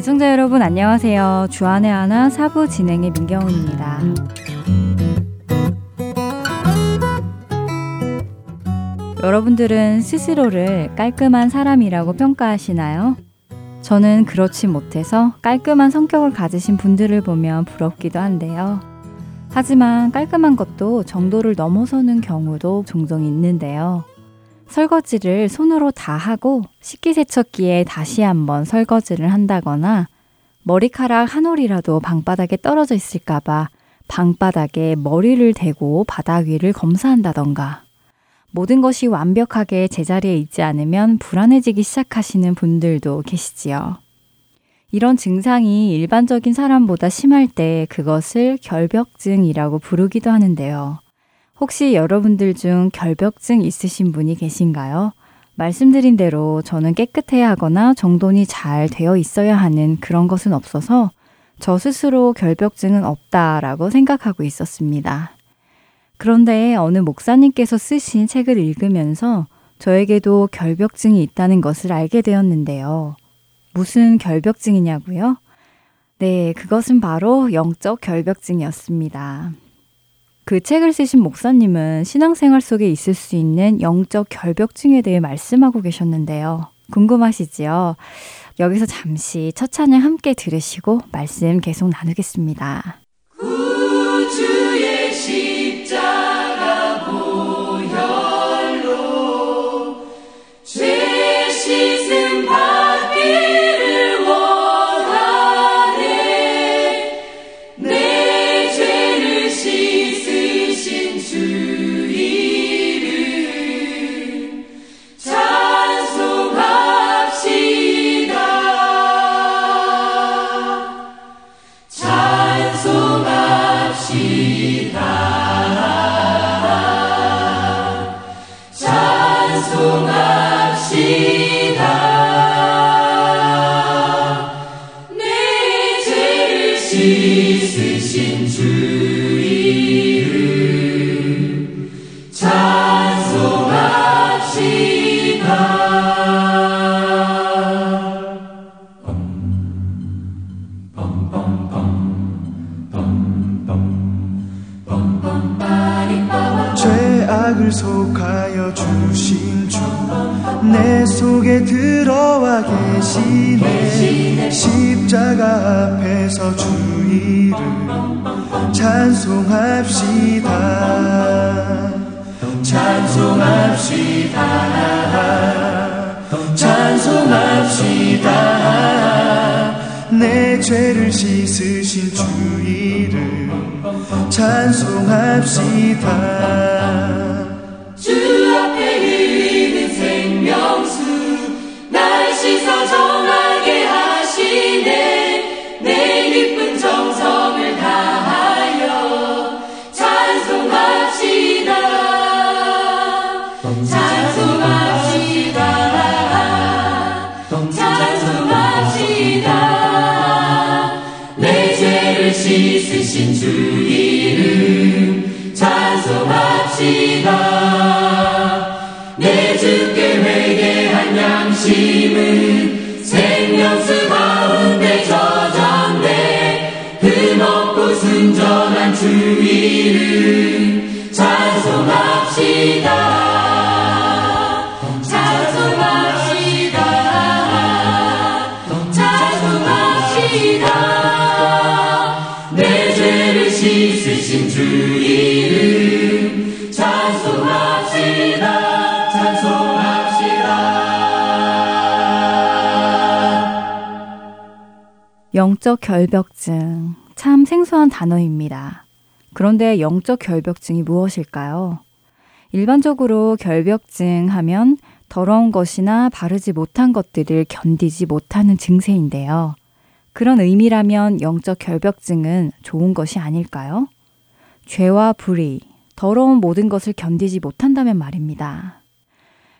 애청자 여러분 안녕하세요. 주안의 하나 4부 진행의 민경훈입니다. 여러분들은 스스로를 깔끔한 사람이라고 평가하시나요? 저는 그렇지 못해서 깔끔한 성격을 가지신 분들을 보면 부럽기도 한데요. 하지만 깔끔한 것도 정도를 넘어서는 경우도 종종 있는데요. 설거지를 손으로 다 하고 식기세척기에 다시 한번 설거지를 한다거나 머리카락 한 올이라도 방바닥에 떨어져 있을까봐 방바닥에 머리를 대고 바닥 위를 검사한다던가 모든 것이 완벽하게 제자리에 있지 않으면 불안해지기 시작하시는 분들도 계시지요. 이런 증상이 일반적인 사람보다 심할 때 그것을 결벽증이라고 부르기도 하는데요. 혹시 여러분들 중 결벽증 있으신 분이 계신가요? 말씀드린 대로 저는 깨끗해야 하거나 정돈이 잘 되어 있어야 하는 그런 것은 없어서 저 스스로 결벽증은 없다라고 생각하고 있었습니다. 그런데 어느 목사님께서 쓰신 책을 읽으면서 저에게도 결벽증이 있다는 것을 알게 되었는데요. 무슨 결벽증이냐고요? 네, 그것은 바로 영적 결벽증이었습니다. 그 책을 쓰신 목사님은 신앙생활 속에 있을 수 있는 영적 결벽증에 대해 말씀하고 계셨는데요. 궁금하시지요? 여기서 잠시 첫 찬양 함께 들으시고 말씀 계속 나누겠습니다. 구주의 십자가 보혈로 죄 씻음 받기 속하여 주신 주 내 속에 들어와 계시네 십자가 앞에서 주 이름 찬송합시다 찬송합시다 찬송합시다 내 죄를 씻으신 주 이름 찬송합시다 주 앞에 흐르는 생명수 날 씻어 정하게 하시네 내 깊은 정성을 다하여 찬송합시다 찬송합시다 찬송합시다 내 죄를 씻으신 주 이름 찬송합시다 심은 생명수 가운데 저장돼 흠없고 순전한 주 이름 찬송합시다 찬송합시다 찬송합시다 내 죄를 씻으신 주 이름 찬송합시다 영적 결벽증, 참 생소한 단어입니다. 그런데 영적 결벽증이 무엇일까요? 일반적으로 결벽증 하면 더러운 것이나 바르지 못한 것들을 견디지 못하는 증세인데요. 그런 의미라면 영적 결벽증은 좋은 것이 아닐까요? 죄와 불의, 더러운 모든 것을 견디지 못한다면 말입니다.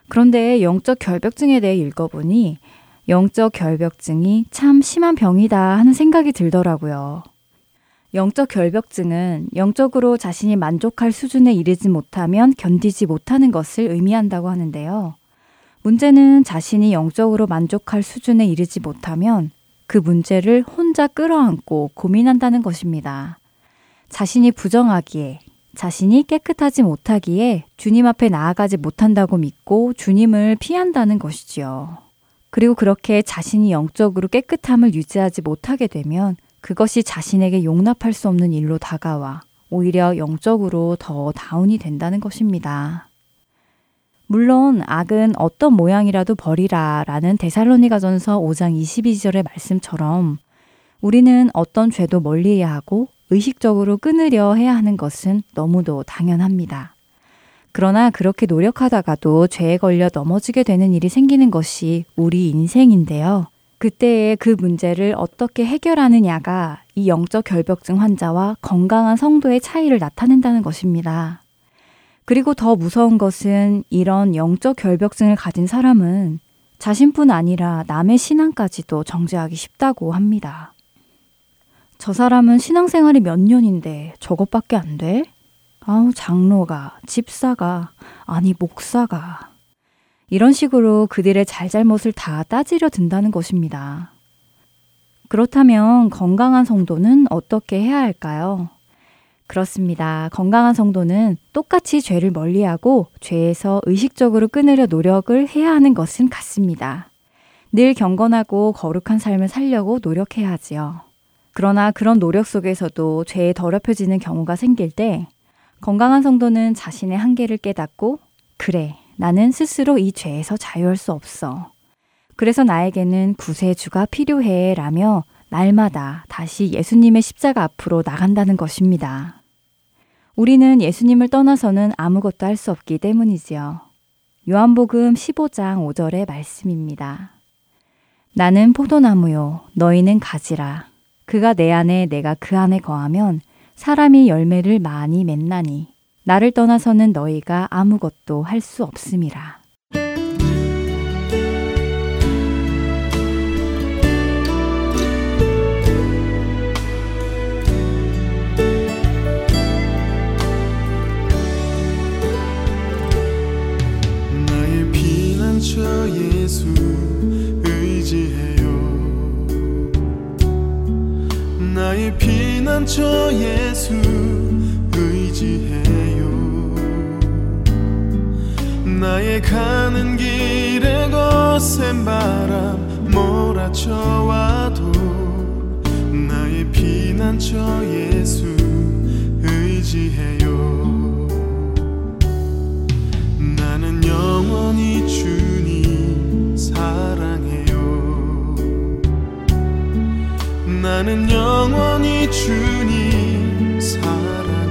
그런데 영적 결벽증에 대해 읽어보니 영적 결벽증이 참 심한 병이다 하는 생각이 들더라고요. 영적 결벽증은 영적으로 자신이 만족할 수준에 이르지 못하면 견디지 못하는 것을 의미한다고 하는데요. 문제는 자신이 영적으로 만족할 수준에 이르지 못하면 그 문제를 혼자 끌어안고 고민한다는 것입니다. 자신이 부정하기에, 자신이 깨끗하지 못하기에 주님 앞에 나아가지 못한다고 믿고 주님을 피한다는 것이지요. 그리고 그렇게 자신이 영적으로 깨끗함을 유지하지 못하게 되면 그것이 자신에게 용납할 수 없는 일로 다가와 오히려 영적으로 더 다운이 된다는 것입니다. 물론 악은 어떤 모양이라도 버리라 라는 데살로니가전서 5장 22절의 말씀처럼 우리는 어떤 죄도 멀리해야 하고 의식적으로 끊으려 해야 하는 것은 너무도 당연합니다. 그러나 그렇게 노력하다가도 죄에 걸려 넘어지게 되는 일이 생기는 것이 우리 인생인데요. 그때의 그 문제를 어떻게 해결하느냐가 이 영적 결벽증 환자와 건강한 성도의 차이를 나타낸다는 것입니다. 그리고 더 무서운 것은 이런 영적 결벽증을 가진 사람은 자신뿐 아니라 남의 신앙까지도 정죄하기 쉽다고 합니다. 저 사람은 신앙생활이 몇 년인데 저것밖에 안 돼? 아우, 장로가, 집사가, 아니 목사가. 이런 식으로 그들의 잘잘못을 다 따지려 든다는 것입니다. 그렇다면 건강한 성도는 어떻게 해야 할까요? 그렇습니다. 건강한 성도는 똑같이 죄를 멀리하고 죄에서 의식적으로 끊으려 노력을 해야 하는 것은 같습니다. 늘 경건하고 거룩한 삶을 살려고 노력해야 하지요. 그러나 그런 노력 속에서도 죄에 더럽혀지는 경우가 생길 때 건강한 성도는 자신의 한계를 깨닫고, 그래, 나는 스스로 이 죄에서 자유할 수 없어. 그래서 나에게는 구세주가 필요해 라며 날마다 다시 예수님의 십자가 앞으로 나간다는 것입니다. 우리는 예수님을 떠나서는 아무것도 할 수 없기 때문이지요. 요한복음 15장 5절의 말씀입니다. 나는 포도나무요, 너희는 가지라. 그가 내 안에 내가 그 안에 거하면 사람이 열매를 많이 맺나니 나를 떠나서는 너희가 아무것도 할 수 없음이라. 나의 피난처 예수 의지해 나의 피난처 예수 의지해요. 나의 가는 길에 거센 바람 몰아쳐와도 나의 피난처 예수 의지해요. 나는 영원히 주님 사랑해요. 나는 영원히 주님 사랑해요.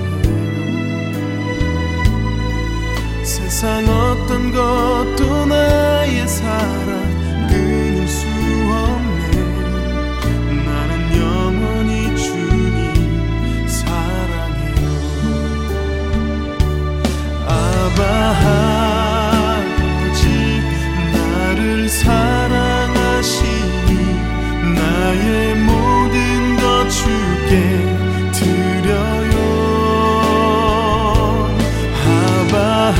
세상 어떤 것도 나의 사랑 끊을 수 없네. 나는 영원히 주님 사랑해요. 아바 아버지 나를 사랑하시니 나의 주께 드려요. 아바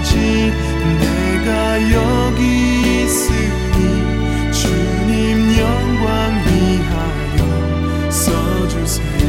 아버지 내가 여기 있으니 주님 영광 위하여 써주세요.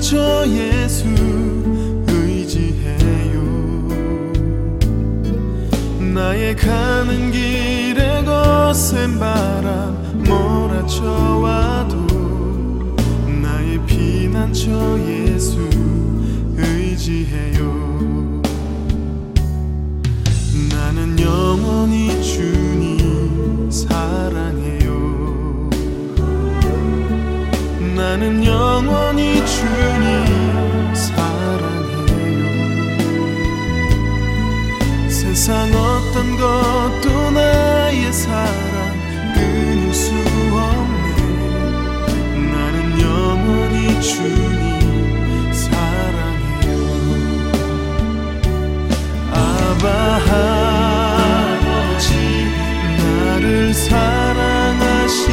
저 예수 의지해요. 나의 가는 길에 거센 바람 몰아쳐와도 나의 피난처 예수 의지해요. 나는 영원히 주님 사랑해요. 나는 영원히 주님 세상 어떤 것도 나의 사랑 끊을 수 없네. 나는 영원히 주님 사랑해요. 아바 아버지 나를 사랑하시니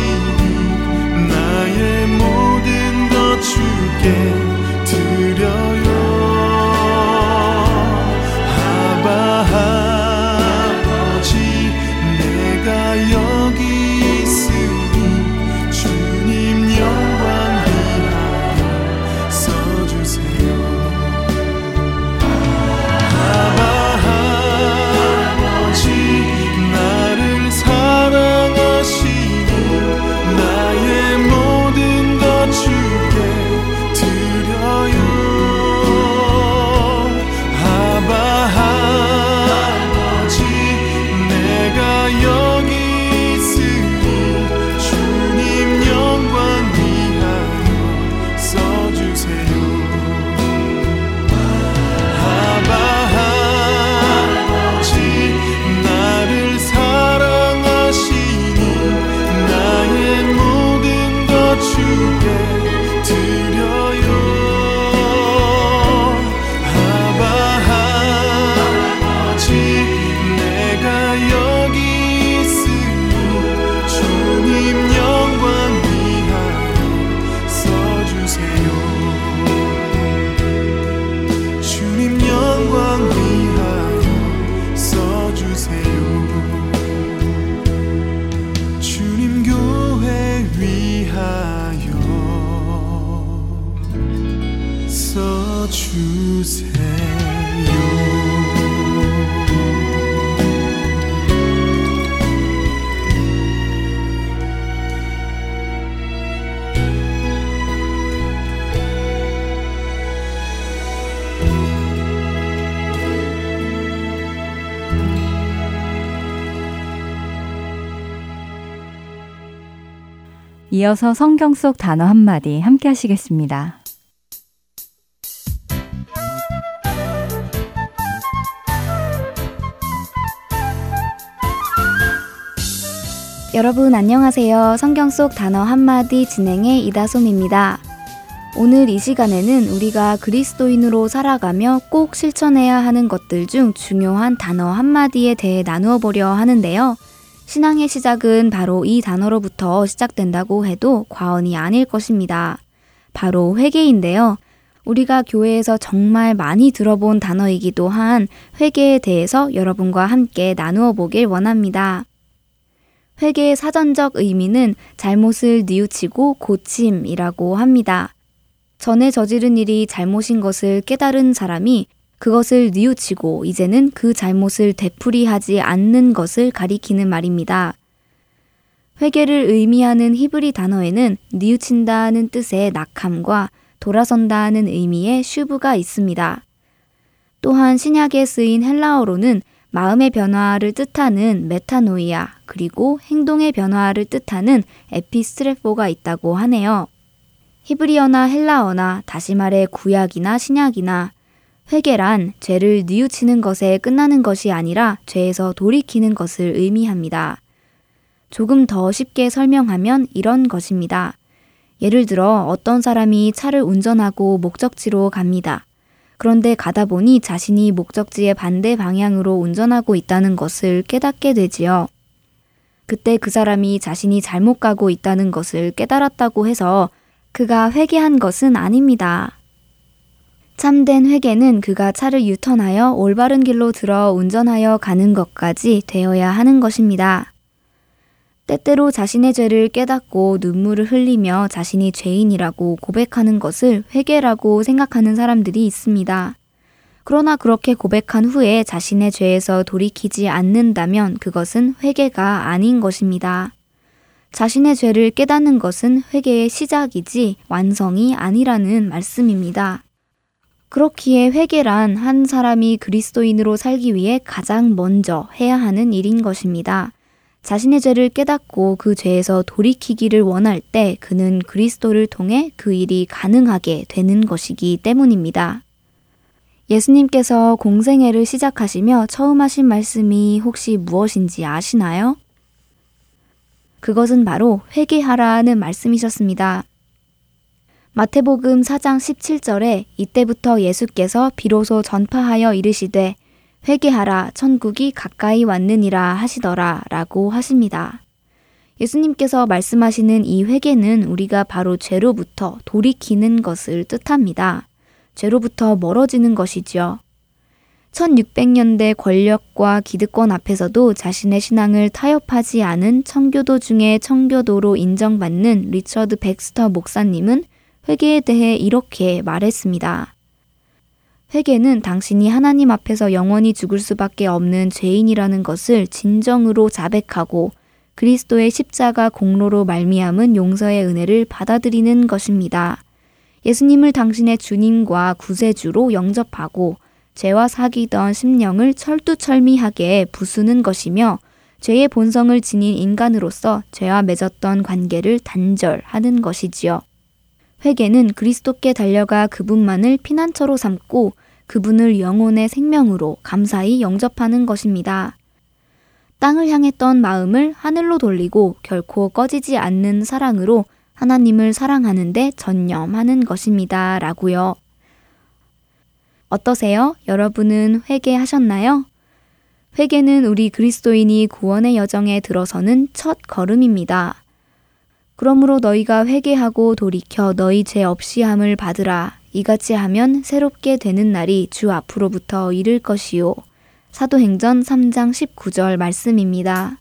나의 모든 것 주께 드려요. 아버지 내가 여기 있으니 주님 영광 위하여 써주세요. 아버지 나를 사랑하시니 나의 모든 것 주께 드려요. 이어서 성경 속 단어 한마디 함께 하시겠습니다. 여러분 안녕하세요. 성경 속 단어 한마디 진행의 이다솜입니다. 오늘 이 시간에는 우리가 그리스도인으로 살아가며 꼭 실천해야 하는 것들 중 중요한 단어 한마디에 대해 나누어 보려 하는데요. 신앙의 시작은 바로 이 단어로부터 시작된다고 해도 과언이 아닐 것입니다. 바로 회개인데요. 우리가 교회에서 정말 많이 들어본 단어이기도 한 회개에 대해서 여러분과 함께 나누어 보길 원합니다. 회개의 사전적 의미는 잘못을 뉘우치고 고침이라고 합니다. 전에 저지른 일이 잘못인 것을 깨달은 사람이 그것을 뉘우치고 이제는 그 잘못을 되풀이하지 않는 것을 가리키는 말입니다. 회개를 의미하는 히브리 단어에는 뉘우친다는 뜻의 낙함과 돌아선다는 의미의 슈브가 있습니다. 또한 신약에 쓰인 헬라어로는 마음의 변화를 뜻하는 메타노이아 그리고 행동의 변화를 뜻하는 에피스트레포가 있다고 하네요. 히브리어나 헬라어나 다시 말해 구약이나 신약이나 회개란 죄를 뉘우치는 것에 끝나는 것이 아니라 죄에서 돌이키는 것을 의미합니다. 조금 더 쉽게 설명하면 이런 것입니다. 예를 들어 어떤 사람이 차를 운전하고 목적지로 갑니다. 그런데 가다 보니 자신이 목적지의 반대 방향으로 운전하고 있다는 것을 깨닫게 되지요. 그때 그 사람이 자신이 잘못 가고 있다는 것을 깨달았다고 해서 그가 회개한 것은 아닙니다. 참된 회개는 그가 차를 유턴하여 올바른 길로 들어 운전하여 가는 것까지 되어야 하는 것입니다. 때때로 자신의 죄를 깨닫고 눈물을 흘리며 자신이 죄인이라고 고백하는 것을 회개라고 생각하는 사람들이 있습니다. 그러나 그렇게 고백한 후에 자신의 죄에서 돌이키지 않는다면 그것은 회개가 아닌 것입니다. 자신의 죄를 깨닫는 것은 회개의 시작이지 완성이 아니라는 말씀입니다. 그렇기에 회개란 한 사람이 그리스도인으로 살기 위해 가장 먼저 해야 하는 일인 것입니다. 자신의 죄를 깨닫고 그 죄에서 돌이키기를 원할 때 그는 그리스도를 통해 그 일이 가능하게 되는 것이기 때문입니다. 예수님께서 공생애를 시작하시며 처음 하신 말씀이 혹시 무엇인지 아시나요? 그것은 바로 회개하라는 말씀이셨습니다. 마태복음 4장 17절에 이때부터 예수께서 비로소 전파하여 이르시되 회개하라 천국이 가까이 왔느니라 하시더라 라고 하십니다. 예수님께서 말씀하시는 이 회개는 우리가 바로 죄로부터 돌이키는 것을 뜻합니다. 죄로부터 멀어지는 것이지요. 1600년대 권력과 기득권 앞에서도 자신의 신앙을 타협하지 않은 청교도 중에 청교도로 인정받는 리처드 백스터 목사님은 회개에 대해 이렇게 말했습니다. 회개는 당신이 하나님 앞에서 영원히 죽을 수밖에 없는 죄인이라는 것을 진정으로 자백하고 그리스도의 십자가 공로로 말미암은 용서의 은혜를 받아들이는 것입니다. 예수님을 당신의 주님과 구세주로 영접하고 죄와 사귀던 심령을 철두철미하게 부수는 것이며 죄의 본성을 지닌 인간으로서 죄와 맺었던 관계를 단절하는 것이지요. 회개는 그리스도께 달려가 그분만을 피난처로 삼고 그분을 영혼의 생명으로 감사히 영접하는 것입니다. 땅을 향했던 마음을 하늘로 돌리고 결코 꺼지지 않는 사랑으로 하나님을 사랑하는데 전념하는 것입니다. 라고요. 어떠세요? 여러분은 회개하셨나요? 회개는 우리 그리스도인이 구원의 여정에 들어서는 첫 걸음입니다. 그러므로 너희가 회개하고 돌이켜 너희 죄 없이 함을 받으라. 이같이 하면 새롭게 되는 날이 주 앞으로부터 이를 것이요. 사도행전 3장 19절 말씀입니다.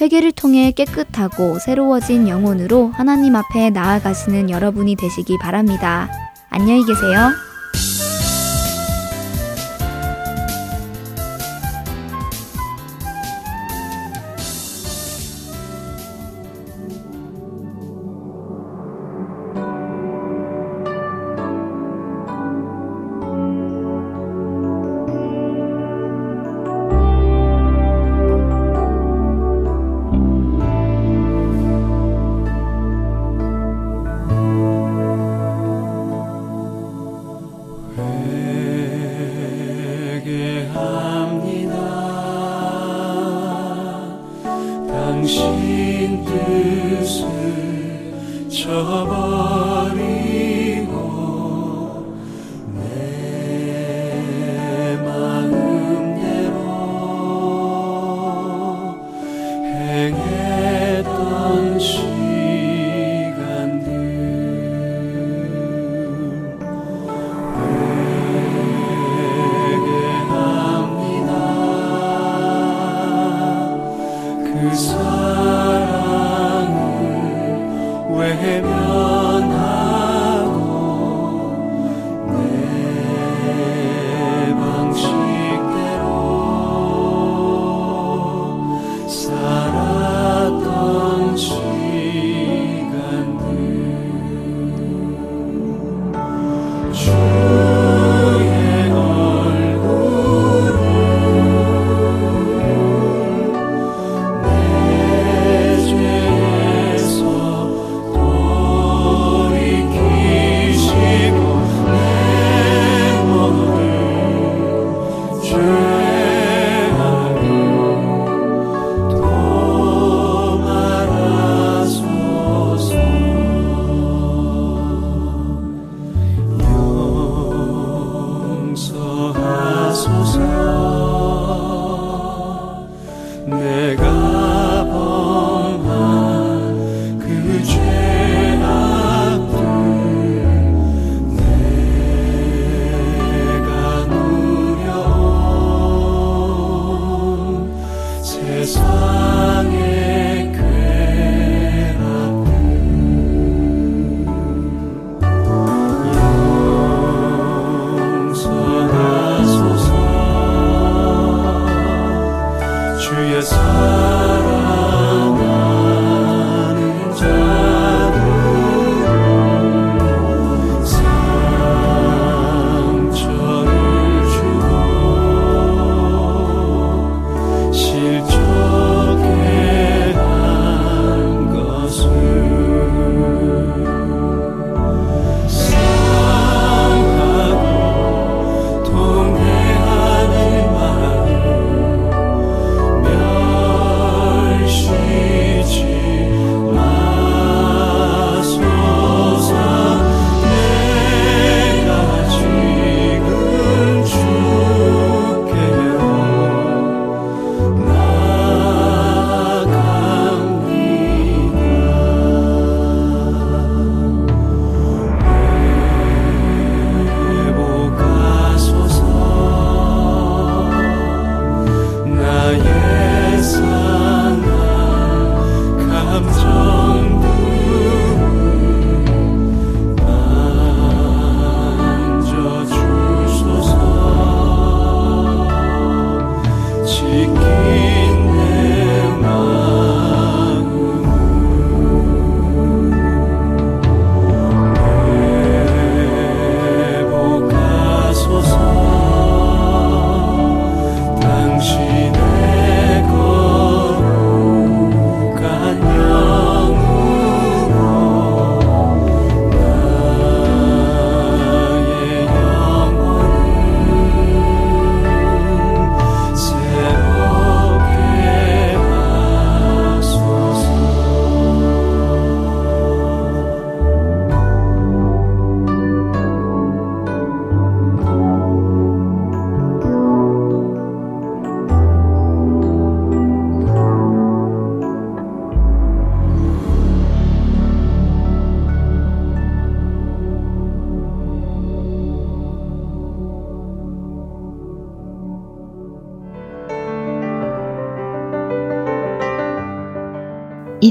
회개를 통해 깨끗하고 새로워진 영혼으로 하나님 앞에 나아가시는 여러분이 되시기 바랍니다. 안녕히 계세요.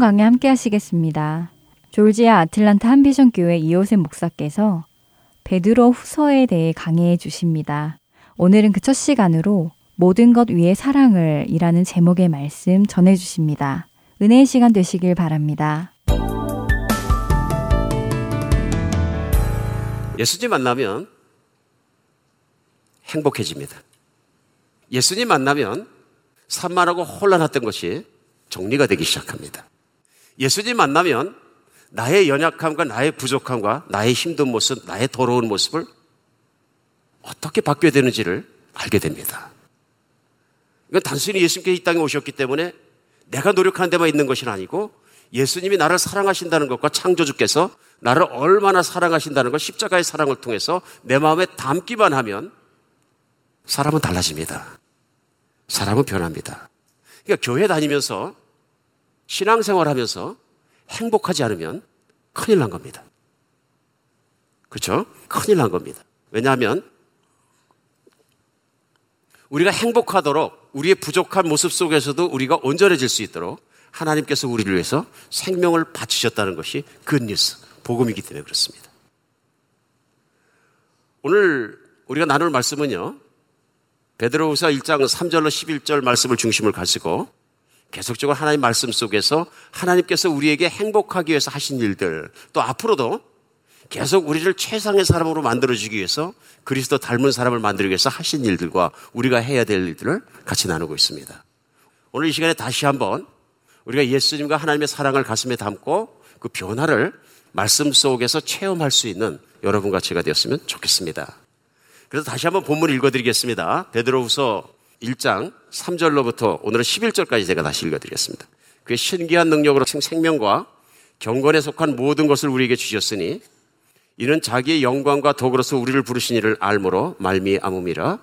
강에 함께 하시겠습니다. 졸지아 아틀란타 한비전교회 이오셉 목사께서 베드로 후서에 대해 강해해 주십니다. 오늘은 그 첫 시간으로 모든 것 위에 사랑을 이라는 제목의 말씀 전해 주십니다. 은혜의 시간 되시길 바랍니다. 예수님 만나면 행복해집니다. 예수님 만나면 산만하고 혼란했던 것이 정리가 되기 시작합니다. 예수님 만나면 나의 연약함과 나의 부족함과 나의 힘든 모습, 나의 더러운 모습을 어떻게 바뀌어야 되는지를 알게 됩니다. 이건 단순히 예수님께서 이 땅에 오셨기 때문에 내가 노력하는 데만 있는 것이 아니고 예수님이 나를 사랑하신다는 것과 창조주께서 나를 얼마나 사랑하신다는 걸 십자가의 사랑을 통해서 내 마음에 담기만 하면 사람은 달라집니다. 사람은 변합니다. 그러니까 교회 다니면서 신앙생활 하면서 행복하지 않으면 큰일 난 겁니다. 그렇죠? 큰일 난 겁니다. 왜냐하면 우리가 행복하도록 우리의 부족한 모습 속에서도 우리가 온전해질 수 있도록 하나님께서 우리를 위해서 생명을 바치셨다는 것이 굿뉴스, 복음이기 때문에 그렇습니다. 오늘 우리가 나눌 말씀은요. 베드로후서 1장 3절로 11절 말씀을 중심을 가지고 계속적으로 하나님 말씀 속에서 하나님께서 우리에게 행복하기 위해서 하신 일들, 또 앞으로도 계속 우리를 최상의 사람으로 만들어주기 위해서 그리스도 닮은 사람을 만들기 위해서 하신 일들과 우리가 해야 될 일들을 같이 나누고 있습니다. 오늘 이 시간에 다시 한번 우리가 예수님과 하나님의 사랑을 가슴에 담고 그 변화를 말씀 속에서 체험할 수 있는 여러분과 제가 되었으면 좋겠습니다. 그래서 다시 한번 본문을 읽어드리겠습니다. 베드로후서 1장 3절로부터 오늘은 11절까지 제가 다시 읽어드리겠습니다. 그의 신기한 능력으로 생명과 경건에 속한 모든 것을 우리에게 주셨으니 이는 자기의 영광과 덕으로서 우리를 부르신 이를 알므로 말미암음이라.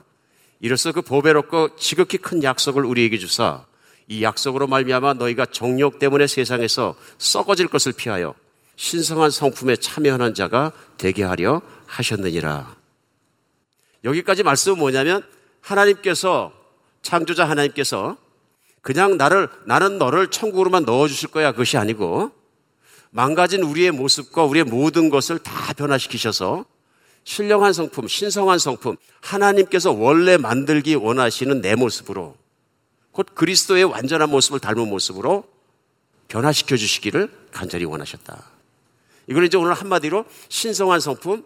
이로써 그 보배롭고 지극히 큰 약속을 우리에게 주사 이 약속으로 말미암아 너희가 정욕 때문에 세상에서 썩어질 것을 피하여 신성한 성품에 참여하는 자가 되게 하려 하셨느니라. 여기까지 말씀은 뭐냐면 하나님께서, 창조자 하나님께서 그냥 나는 너를 천국으로만 넣어주실 거야 그것이 아니고 망가진 우리의 모습과 우리의 모든 것을 다 변화시키셔서 신령한 성품, 신성한 성품, 하나님께서 원래 만들기 원하시는 내 모습으로 곧 그리스도의 완전한 모습을 닮은 모습으로 변화시켜 주시기를 간절히 원하셨다. 이걸 이제 오늘 한마디로 신성한 성품,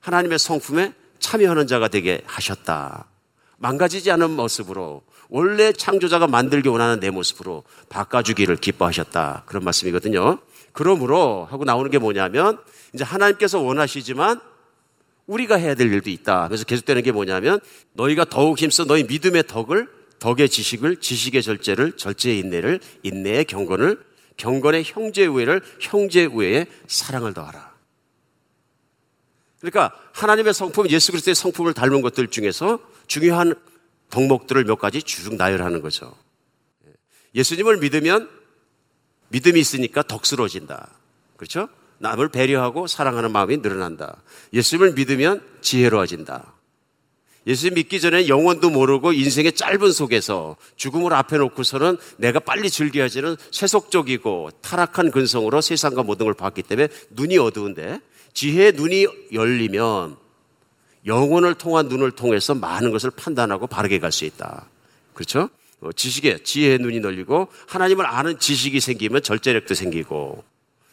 하나님의 성품에 참여하는 자가 되게 하셨다. 망가지지 않은 모습으로 원래 창조자가 만들기 원하는 내 모습으로 바꿔주기를 기뻐하셨다. 그런 말씀이거든요. 그러므로 하고 나오는 게 뭐냐면 이제 하나님께서 원하시지만 우리가 해야 될 일도 있다. 그래서 계속되는 게 뭐냐면 너희가 더욱 힘써 너희 믿음의 덕의 지식을, 지식의 절제를, 절제의 인내를, 인내의 경건을, 경건의 형제의 우애를, 형제의 우애에 사랑을 더하라. 그러니까 하나님의 성품, 예수 그리스도의 성품을 닮은 것들 중에서 중요한 덕목들을 몇 가지 쭉 나열하는 거죠. 예수님을 믿으면 믿음이 있으니까 덕스러워진다. 그렇죠? 남을 배려하고 사랑하는 마음이 늘어난다. 예수님을 믿으면 지혜로워진다. 예수님 믿기 전에 영원도 모르고 인생의 짧은 속에서 죽음을 앞에 놓고서는 내가 빨리 즐겨야지는 세속적이고 타락한 근성으로 세상과 모든 걸 봤기 때문에 눈이 어두운데 지혜의 눈이 열리면 영혼을 통한 눈을 통해서 많은 것을 판단하고 바르게 갈 수 있다. 그렇죠? 지혜의 눈이 열리고 하나님을 아는 지식이 생기면 절제력도 생기고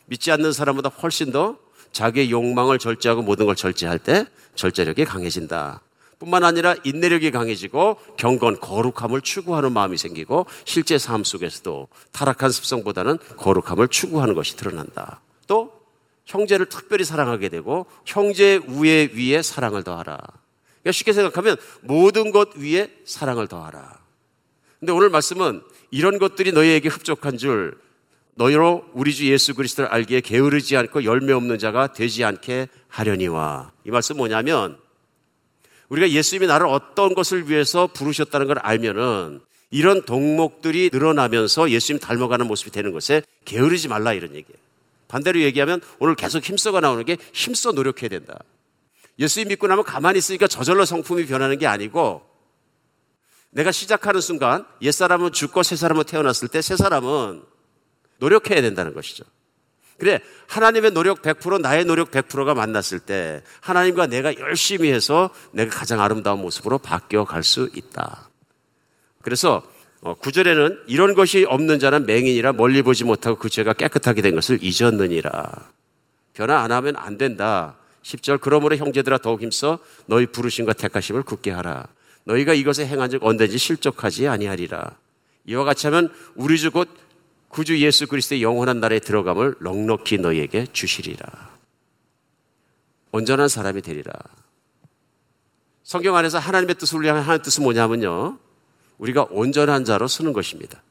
믿지 않는 사람보다 훨씬 더 자기의 욕망을 절제하고 모든 걸 절제할 때 절제력이 강해진다. 뿐만 아니라 인내력이 강해지고 경건, 거룩함을 추구하는 마음이 생기고 실제 삶 속에서도 타락한 습성보다는 거룩함을 추구하는 것이 드러난다. 또 형제를 특별히 사랑하게 되고 형제의 우애 위에 사랑을 더하라. 그러니까 쉽게 생각하면 모든 것 위에 사랑을 더하라. 근데 오늘 말씀은 이런 것들이 너희에게 흡족한 줄 너희로 우리 주 예수 그리스도를 알기에 게으르지 않고 열매 없는 자가 되지 않게 하려니와. 이 말씀 뭐냐면 우리가 예수님이 나를 어떤 것을 위해서 부르셨다는 걸 알면은 이런 덕목들이 늘어나면서 예수님 닮아가는 모습이 되는 것에 게으르지 말라 이런 얘기예요. 반대로 얘기하면 오늘 계속 힘써가 나오는 게 힘써 노력해야 된다. 예수님 믿고 나면 가만히 있으니까 저절로 성품이 변하는 게 아니고 내가 시작하는 순간 옛사람은 죽고 새사람은 태어났을 때 새사람은 노력해야 된다는 것이죠. 그래 하나님의 노력 100% 나의 노력 100%가 만났을 때 하나님과 내가 열심히 해서 내가 가장 아름다운 모습으로 바뀌어갈 수 있다. 그래서 9절에는 이런 것이 없는 자는 맹인이라 멀리 보지 못하고 그 죄가 깨끗하게 된 것을 잊었느니라. 변화 안 하면 안 된다. 10절 그러므로 형제들아 더욱 힘써 너희 부르심과 택하심을 굳게 하라. 너희가 이것에 행한 즉 언제든지 실족하지 아니하리라. 이와 같이 하면 우리 주 곧 구주 예수 그리스도의 영원한 나라에 들어감을 넉넉히 너희에게 주시리라. 온전한 사람이 되리라. 성경 안에서 하나님의 뜻을 향한 하나님의 뜻은 뭐냐면요. 우리가 온전한 자로 쓰는 것입니다.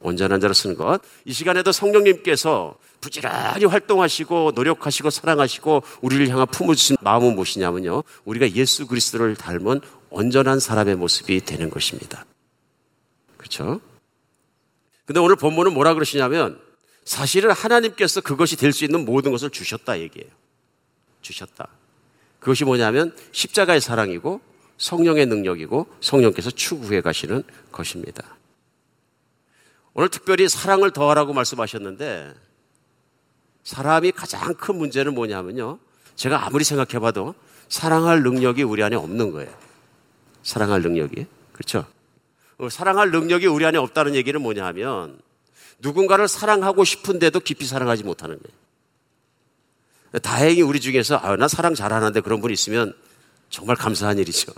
온전한 자로 쓰는 것. 이 시간에도 성령님께서 부지런히 활동하시고 노력하시고 사랑하시고 우리를 향한 품어주신 마음은 무엇이냐면요. 우리가 예수 그리스도를 닮은 온전한 사람의 모습이 되는 것입니다. 그렇죠? 근데 오늘 본문은 뭐라 그러시냐면 사실은 하나님께서 그것이 될 수 있는 모든 것을 주셨다 얘기예요. 주셨다. 그것이 뭐냐면 십자가의 사랑이고 성령의 능력이고 성령께서 추구해 가시는 것입니다. 오늘 특별히 사랑을 더하라고 말씀하셨는데 사람이 가장 큰 문제는 뭐냐면요. 제가 아무리 생각해 봐도 사랑할 능력이 우리 안에 없는 거예요. 사랑할 능력이. 그렇죠? 사랑할 능력이 우리 안에 없다는 얘기는 뭐냐 하면 누군가를 사랑하고 싶은데도 깊이 사랑하지 못하는 거예요. 다행히 우리 중에서 나 사랑 잘하는데 그런 분이 있으면 정말 감사한 일이죠.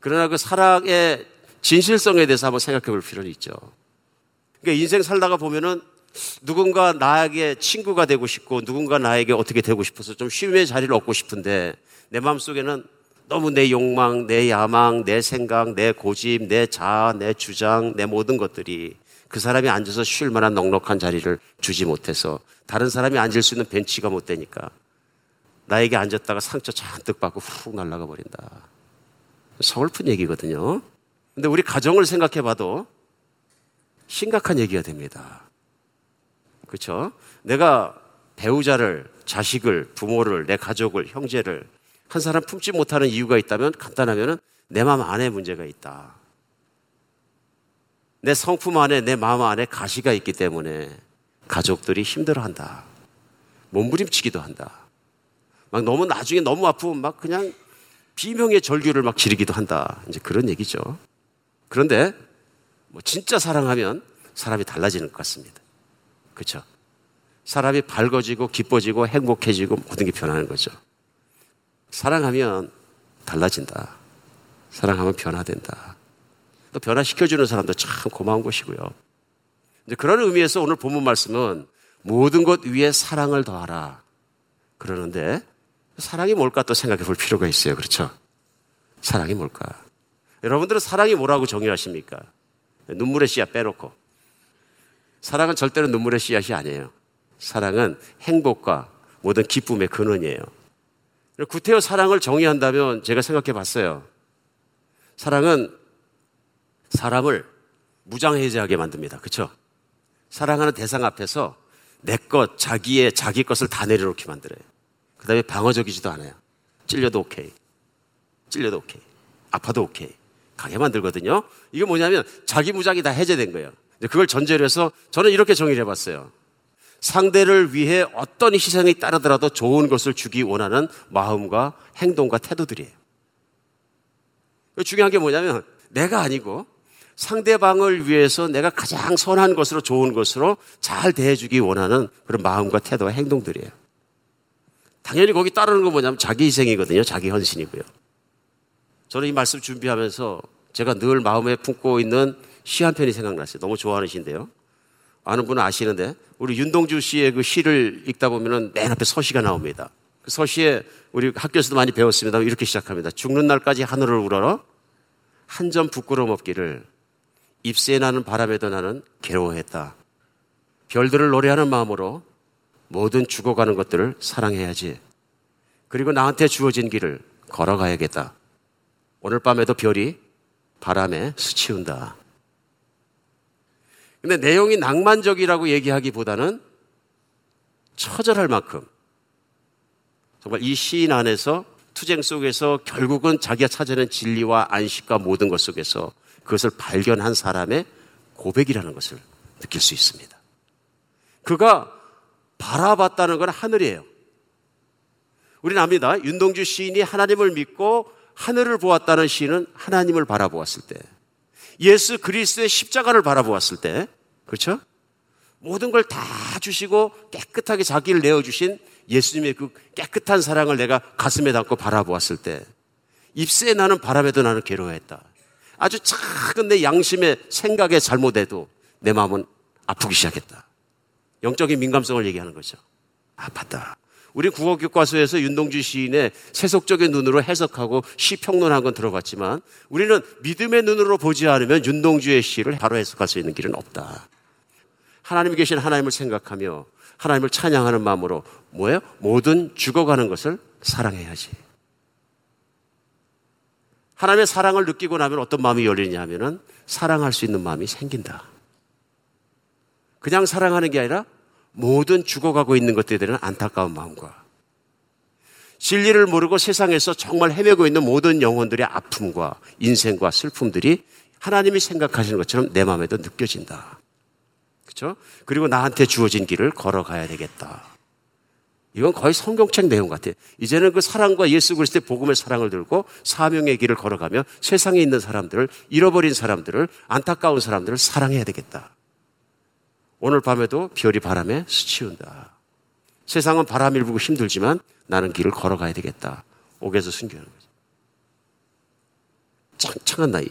그러나 그 사랑의 진실성에 대해서 한번 생각해 볼 필요는 있죠. 그러니까 인생 살다가 보면은 누군가 나에게 친구가 되고 싶고 누군가 나에게 어떻게 되고 싶어서 좀 쉼의 자리를 얻고 싶은데 내 마음속에는 너무 내 욕망, 내 야망, 내 생각, 내 고집, 내 자아, 내 주장, 내 모든 것들이 그 사람이 앉아서 쉴 만한 넉넉한 자리를 주지 못해서 다른 사람이 앉을 수 있는 벤치가 못 되니까 나에게 앉았다가 상처 잔뜩 받고 훅 날아가 버린다. 서글픈 얘기거든요. 근데 우리 가정을 생각해 봐도 심각한 얘기가 됩니다. 그렇죠? 내가 배우자를, 자식을, 부모를, 내 가족을, 형제를 한 사람 품지 못하는 이유가 있다면 간단하면 내 마음 안에 문제가 있다. 내 성품 안에, 내 마음 안에 가시가 있기 때문에 가족들이 힘들어한다. 몸부림치기도 한다. 막 너무 나중에 너무 아프면 막 그냥 비명의 절규를 막 지르기도 한다. 이제 그런 얘기죠. 그런데 뭐 진짜 사랑하면 사람이 달라지는 것 같습니다. 그렇죠? 사람이 밝아지고 기뻐지고 행복해지고 모든 게 변하는 거죠. 사랑하면 달라진다. 사랑하면 변화된다. 또 변화시켜주는 사람도 참 고마운 것이고요. 이제 그런 의미에서 오늘 본문 말씀은 모든 것 위에 사랑을 더하라 그러는데, 사랑이 뭘까 또 생각해 볼 필요가 있어요. 그렇죠? 사랑이 뭘까? 여러분들은 사랑이 뭐라고 정의하십니까? 눈물의 씨앗 빼놓고. 사랑은 절대로 눈물의 씨앗이 아니에요. 사랑은 행복과 모든 기쁨의 근원이에요. 구태여 사랑을 정의한다면 제가 생각해 봤어요. 사랑은 사람을 무장해제하게 만듭니다. 그렇죠? 사랑하는 대상 앞에서 내 것, 자기의, 자기 것을 다 내려놓게 만들어요. 그 다음에 방어적이지도 않아요. 찔려도 오케이. 찔려도 오케이. 아파도 오케이. 가게 만들거든요. 이게 뭐냐면 자기 무장이 다 해제된 거예요. 그걸 전제로 해서 저는 이렇게 정의를 해봤어요. 상대를 위해 어떤 희생이 따르더라도 좋은 것을 주기 원하는 마음과 행동과 태도들이에요. 중요한 게 뭐냐면 내가 아니고 상대방을 위해서 내가 가장 선한 것으로, 좋은 것으로 잘 대해주기 원하는 그런 마음과 태도와 행동들이에요. 당연히 거기 따르는 건 뭐냐면 자기 희생이거든요. 자기 헌신이고요. 저는 이 말씀 준비하면서 제가 늘 마음에 품고 있는 시 한 편이 생각났어요. 너무 좋아하는 시인데요. 아는 분은 아시는데 우리 윤동주 씨의 그 시를 읽다 보면 맨 앞에 서시가 나옵니다. 그 서시에 우리 학교에서도 많이 배웠습니다. 이렇게 시작합니다. 죽는 날까지 하늘을 우러러 한 점 부끄러움 없기를 입새에 나는 바람에도 나는 괴로워했다. 별들을 노래하는 마음으로 모든 죽어가는 것들을 사랑해야지. 그리고 나한테 주어진 길을 걸어가야겠다. 오늘 밤에도 별이 바람에 스치운다. 근데 내용이 낭만적이라고 얘기하기보다는 처절할 만큼 정말 이 시인 안에서 투쟁 속에서 결국은 자기가 찾아낸 진리와 안식과 모든 것 속에서 그것을 발견한 사람의 고백이라는 것을 느낄 수 있습니다. 그가 바라봤다는 건 하늘이에요. 우리는 압니다. 윤동주 시인이 하나님을 믿고 하늘을 보았다는 시인은 하나님을 바라보았을 때, 예수 그리스도의 십자가를 바라보았을 때, 그렇죠? 모든 걸 다 주시고 깨끗하게 자기를 내어주신 예수님의 그 깨끗한 사랑을 내가 가슴에 담고 바라보았을 때, 입새에 나는 바람에도 나는 괴로워했다. 아주 작은 내 양심의 생각에 잘못해도 내 마음은 아프기 시작했다. 영적인 민감성을 얘기하는 거죠. 아팠다. 우리 국어교과서에서 윤동주 시인의 세속적인 눈으로 해석하고 시 평론한 건 들어봤지만 우리는 믿음의 눈으로 보지 않으면 윤동주의 시를 바로 해석할 수 있는 길은 없다. 하나님 계신 하나님을 생각하며 하나님을 찬양하는 마음으로 뭐예요? 모든 죽어가는 것을 사랑해야지. 하나님의 사랑을 느끼고 나면 어떤 마음이 열리냐 하면은 사랑할 수 있는 마음이 생긴다. 그냥 사랑하는 게 아니라 모든 죽어가고 있는 것들에 대한 안타까운 마음과 진리를 모르고 세상에서 정말 헤매고 있는 모든 영혼들의 아픔과 인생과 슬픔들이 하나님이 생각하시는 것처럼 내 마음에도 느껴진다. 그렇죠? 그리고 나한테 주어진 길을 걸어가야 되겠다. 이건 거의 성경책 내용 같아요. 이제는 그 사랑과 예수 그리스도의 복음의 사랑을 들고 사명의 길을 걸어가며 세상에 있는 사람들을, 잃어버린 사람들을, 안타까운 사람들을 사랑해야 되겠다. 오늘 밤에도 별이 바람에 스치운다. 세상은 바람이 불고 힘들지만 나는 길을 걸어가야 되겠다. 옥에서 순교하는 거죠. 창창한 나이에.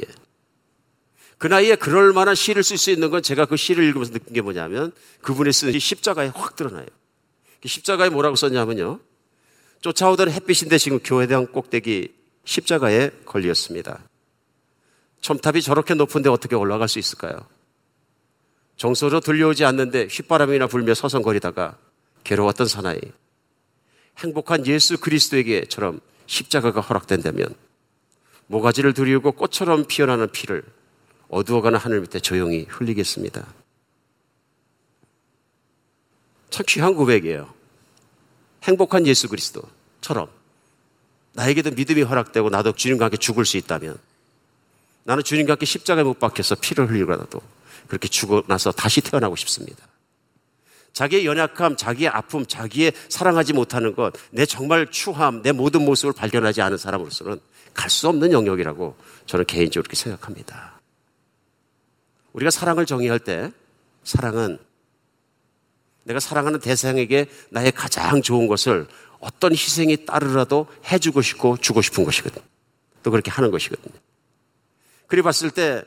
그 나이에 그럴 만한 시를 쓸 수 있는 건 제가 그 시를 읽으면서 느낀 게 뭐냐면 그분이 쓴 십자가에 확 드러나요. 십자가에 뭐라고 썼냐면요. 쫓아오던 햇빛인데 지금 교회당 꼭대기 십자가에 걸렸습니다. 첨탑이 저렇게 높은데 어떻게 올라갈 수 있을까요? 정서로 들려오지 않는데 휘바람이나 불며 서성거리다가 괴로웠던 사나이, 행복한 예수 그리스도에게처럼 십자가가 허락된다면 모가지를 두리우고 꽃처럼 피어나는 피를 어두워가는 하늘 밑에 조용히 흘리겠습니다. 참 귀한 고백이에요. 행복한 예수 그리스도처럼 나에게도 믿음이 허락되고 나도 주님과 함께 죽을 수 있다면, 나는 주님과 함께 십자가에 못 박혀서 피를 흘리고라도 그렇게 죽어나서 다시 태어나고 싶습니다. 자기의 연약함, 자기의 아픔, 자기의 사랑하지 못하는 것, 내 정말 추함, 내 모든 모습을 발견하지 않은 사람으로서는 갈 수 없는 영역이라고 저는 개인적으로 그렇게 생각합니다. 우리가 사랑을 정의할 때 사랑은 내가 사랑하는 대상에게 나의 가장 좋은 것을 어떤 희생이 따르라도 해주고 싶고 주고 싶은 것이거든요. 또 그렇게 하는 것이거든요. 그리 봤을 때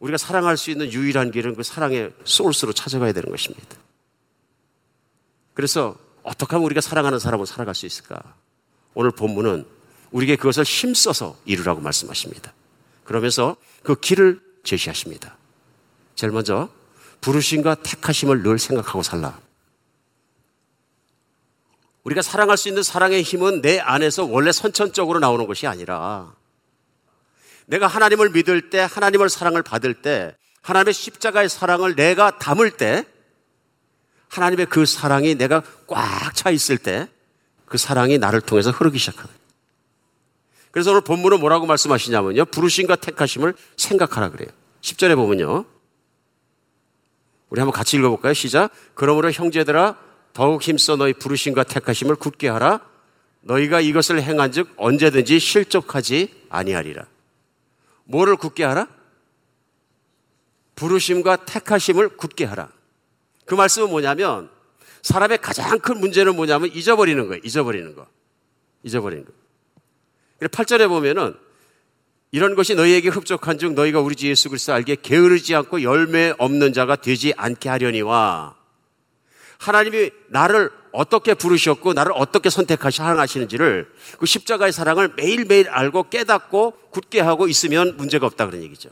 우리가 사랑할 수 있는 유일한 길은 그 사랑의 소스로 찾아가야 되는 것입니다. 그래서 어떻게 하면 우리가 사랑하는 사람을 살아갈 수 있을까? 오늘 본문은 우리에게 그것을 힘써서 이루라고 말씀하십니다. 그러면서 그 길을 제시하십니다. 제일 먼저 부르심과 택하심을 늘 생각하고 살라. 우리가 사랑할 수 있는 사랑의 힘은 내 안에서 원래 선천적으로 나오는 것이 아니라 내가 하나님을 믿을 때, 하나님을 사랑을 받을 때, 하나님의 십자가의 사랑을 내가 담을 때, 하나님의 그 사랑이 내가 꽉 차 있을 때 그 사랑이 나를 통해서 흐르기 시작합니다. 그래서 오늘 본문은 뭐라고 말씀하시냐면요, 부르심과 택하심을 생각하라 그래요. 10절에 보면요, 우리 한번 같이 읽어볼까요? 시작. 그러므로 형제들아 더욱 힘써 너희 부르심과 택하심을 굳게 하라. 너희가 이것을 행한 즉 언제든지 실족하지 아니하리라. 뭐를 굳게 하라? 부르심과 택하심을 굳게 하라. 그 말씀은 뭐냐면 사람의 가장 큰 문제는 뭐냐면 잊어버리는 거예요. 잊어버리는 거. 그래서 8절에 보면은 이런 것이 너희에게 흡족한 즉 너희가 우리 주 예수 그리스도 알기에 게으르지 않고 열매 없는 자가 되지 않게 하려니와. 하나님이 나를 어떻게 부르셨고 나를 어떻게 선택하시는지를 그 십자가의 사랑을 매일매일 알고 깨닫고 굳게 하고 있으면 문제가 없다 그런 얘기죠.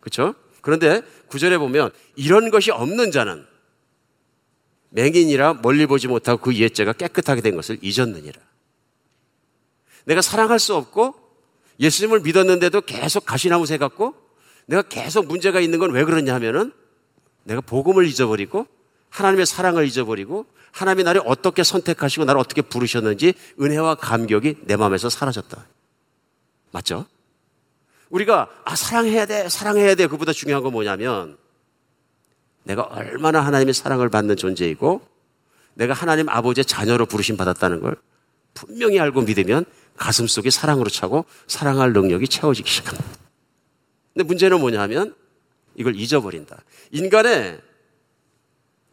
그렇죠? 그런데 9절에 보면 이런 것이 없는 자는 맹인이라 멀리 보지 못하고 그 옛죄가 깨끗하게 된 것을 잊었느니라. 내가 사랑할 수 없고 예수님을 믿었는데도 계속 가시나무새 같고 내가 계속 문제가 있는 건 왜 그러냐 하면은 내가 복음을 잊어버리고 하나님의 사랑을 잊어버리고 하나님이 나를 어떻게 선택하시고 나를 어떻게 부르셨는지 은혜와 감격이 내 마음에서 사라졌다. 맞죠? 우리가 사랑해야 돼. 그보다 중요한 건 뭐냐면 내가 얼마나 하나님의 사랑을 받는 존재이고 내가 하나님 아버지의 자녀로 부르심 받았다는 걸 분명히 알고 믿으면 가슴속이 사랑으로 차고 사랑할 능력이 채워지기 시작합니다. 근데 문제는 뭐냐면 이걸 잊어버린다. 인간의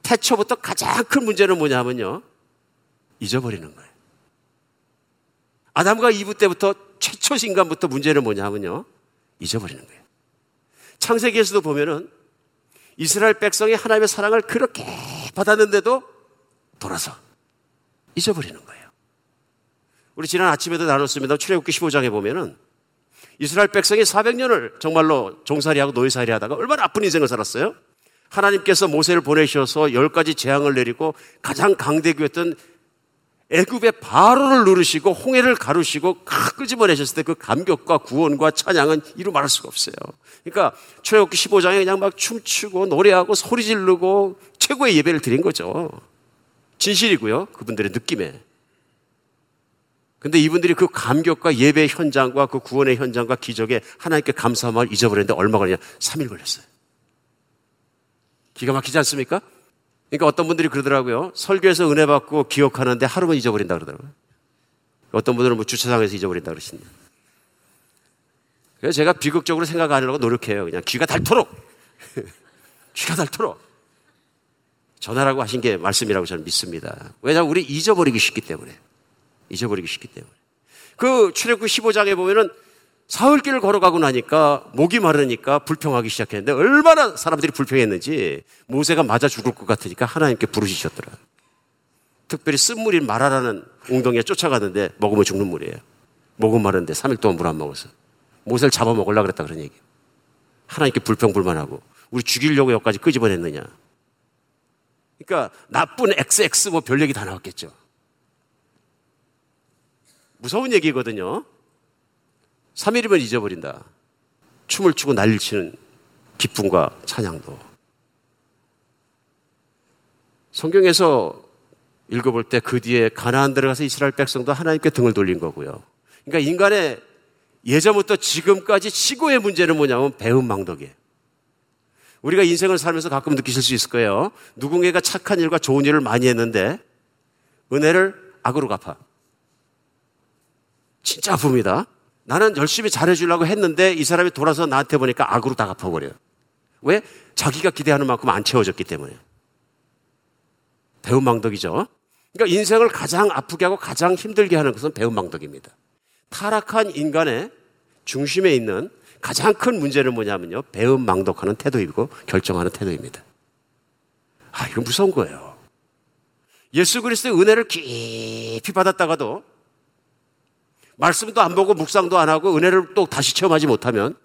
태초부터 가장 큰 문제는 뭐냐면요, 잊어버리는 거예요. 아담과 이브 때부터 최초 인간부터 문제는 뭐냐면요, 잊어버리는 거예요. 창세기에서도 보면은 이스라엘 백성이 하나님의 사랑을 그렇게 받았는데도 돌아서 잊어버리는 거예요. 우리 지난 아침에도 나눴습니다. 출애굽기 15장에 보면은 이스라엘 백성이 400년을 정말로 종살이하고 노예살이하다가 얼마나 아픈 인생을 살았어요. 하나님께서 모세를 보내셔서 10가지 재앙을 내리고 가장 강대국이었던 애굽의 바로를 누르시고 홍해를 가르시고 끄집어내셨을 때 그 감격과 구원과 찬양은 이루 말할 수가 없어요. 그러니까 출애굽기 15장에 그냥 막 춤추고 노래하고 소리 지르고 최고의 예배를 드린 거죠. 진실이고요, 그분들의 느낌에. 근데 이분들이 그 감격과 예배 현장과 그 구원의 현장과 기적에 하나님께 감사함을 잊어버렸는데 얼마 걸리냐? 3일 걸렸어요. 기가 막히지 않습니까? 그러니까 어떤 분들이 그러더라고요. 설교에서 은혜 받고 기억하는데 하루만 잊어버린다 그러더라고요. 어떤 분들은 뭐 주차장에서 잊어버린다 그러시네요. 그래서 제가 비극적으로 생각 안 하려고 노력해요. 그냥 귀가 닳도록 전하라고 하신 게 말씀이라고 저는 믿습니다. 왜냐하면 우리 잊어버리기 쉽기 때문에. 그 출애굽기 15장에 보면은 사흘길을 걸어가고 나니까 목이 마르니까 불평하기 시작했는데 얼마나 사람들이 불평했는지 모세가 맞아 죽을 것 같으니까 하나님께 부르짖으셨더라. 특별히 쓴물인 마라라는 웅덩이에 쫓아갔는데 먹으면 죽는 물이에요. 목은 마른데 3일 동안 물 안 먹어서 모세를 잡아먹으려고 그랬다 그런 얘기. 하나님께 불평불만하고 우리 죽이려고 여기까지 끄집어냈느냐. 그러니까 나쁜 XX 뭐 별 얘기 다 나왔겠죠. 무서운 얘기거든요. 3일이면 잊어버린다. 춤을 추고 난리를 치는 기쁨과 찬양도. 성경에서 읽어볼 때 그 뒤에 가나안 들어가서 이스라엘 백성도 하나님께 등을 돌린 거고요. 그러니까 인간의 예전부터 지금까지 최고의 문제는 뭐냐면 배은망덕이에요. 우리가 인생을 살면서 가끔 느끼실 수 있을 거예요. 누군가가 착한 일과 좋은 일을 많이 했는데 은혜를 악으로 갚아. 진짜 아픕니다. 나는 열심히 잘해주려고 했는데 이 사람이 돌아서 나한테 보니까 악으로 다 갚아버려요. 왜? 자기가 기대하는 만큼 안 채워졌기 때문에. 배은망덕이죠. 그러니까 인생을 가장 아프게 하고 가장 힘들게 하는 것은 배은망덕입니다. 타락한 인간의 중심에 있는 가장 큰 문제는 뭐냐면요, 배은망덕하는 태도이고 결정하는 태도입니다. 아, 이거 무서운 거예요. 예수 그리스도의 은혜를 깊이 받았다가도 말씀도 안 보고 묵상도 안 하고 은혜를 또 다시 체험하지 못하면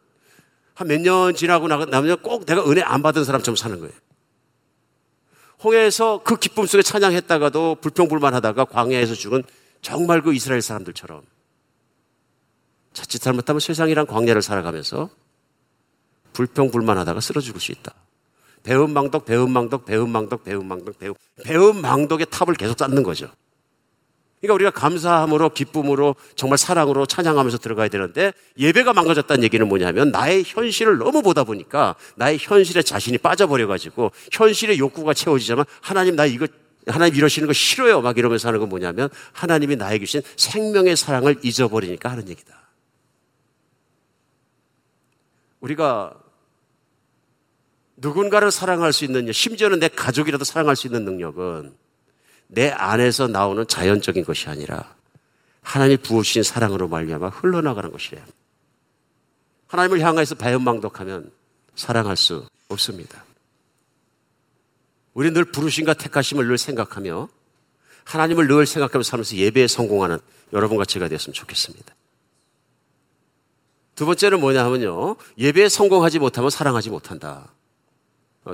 한 몇 년 지나고 나면 꼭 내가 은혜 안 받은 사람처럼 사는 거예요. 홍해에서 그 기쁨 속에 찬양했다가도 불평불만하다가 광야에서 죽은 정말 그 이스라엘 사람들처럼 자칫 잘못하면 세상이란 광야를 살아가면서 불평불만하다가 쓰러 죽을 수 있다. 배은망덕의 탑을 계속 쌓는 거죠. 그러니까 우리가 감사함으로 기쁨으로 정말 사랑으로 찬양하면서 들어가야 되는데 예배가 망가졌다는 얘기는 뭐냐면 나의 현실을 너무 보다 보니까 나의 현실에 자신이 빠져버려가지고 현실의 욕구가 채워지자면 하나님 이러시는 거 싫어요 막 이러면서 하는 건 뭐냐면 하나님이 나에게 주신 생명의 사랑을 잊어버리니까 하는 얘기다. 우리가 누군가를 사랑할 수 있는, 심지어는 내 가족이라도 사랑할 수 있는 능력은 내 안에서 나오는 자연적인 것이 아니라 하나님이 부어주신 사랑으로 말미암아 흘러나가는 것이래요. 하나님을 향해서 배은망덕하면 사랑할 수 없습니다. 우리는 늘 부르심과 택하심을 늘 생각하며 하나님을 늘 생각하면서 살면서 예배에 성공하는 여러분과 제가 되었으면 좋겠습니다. 두 번째는 뭐냐 하면요, 예배에 성공하지 못하면 사랑하지 못한다.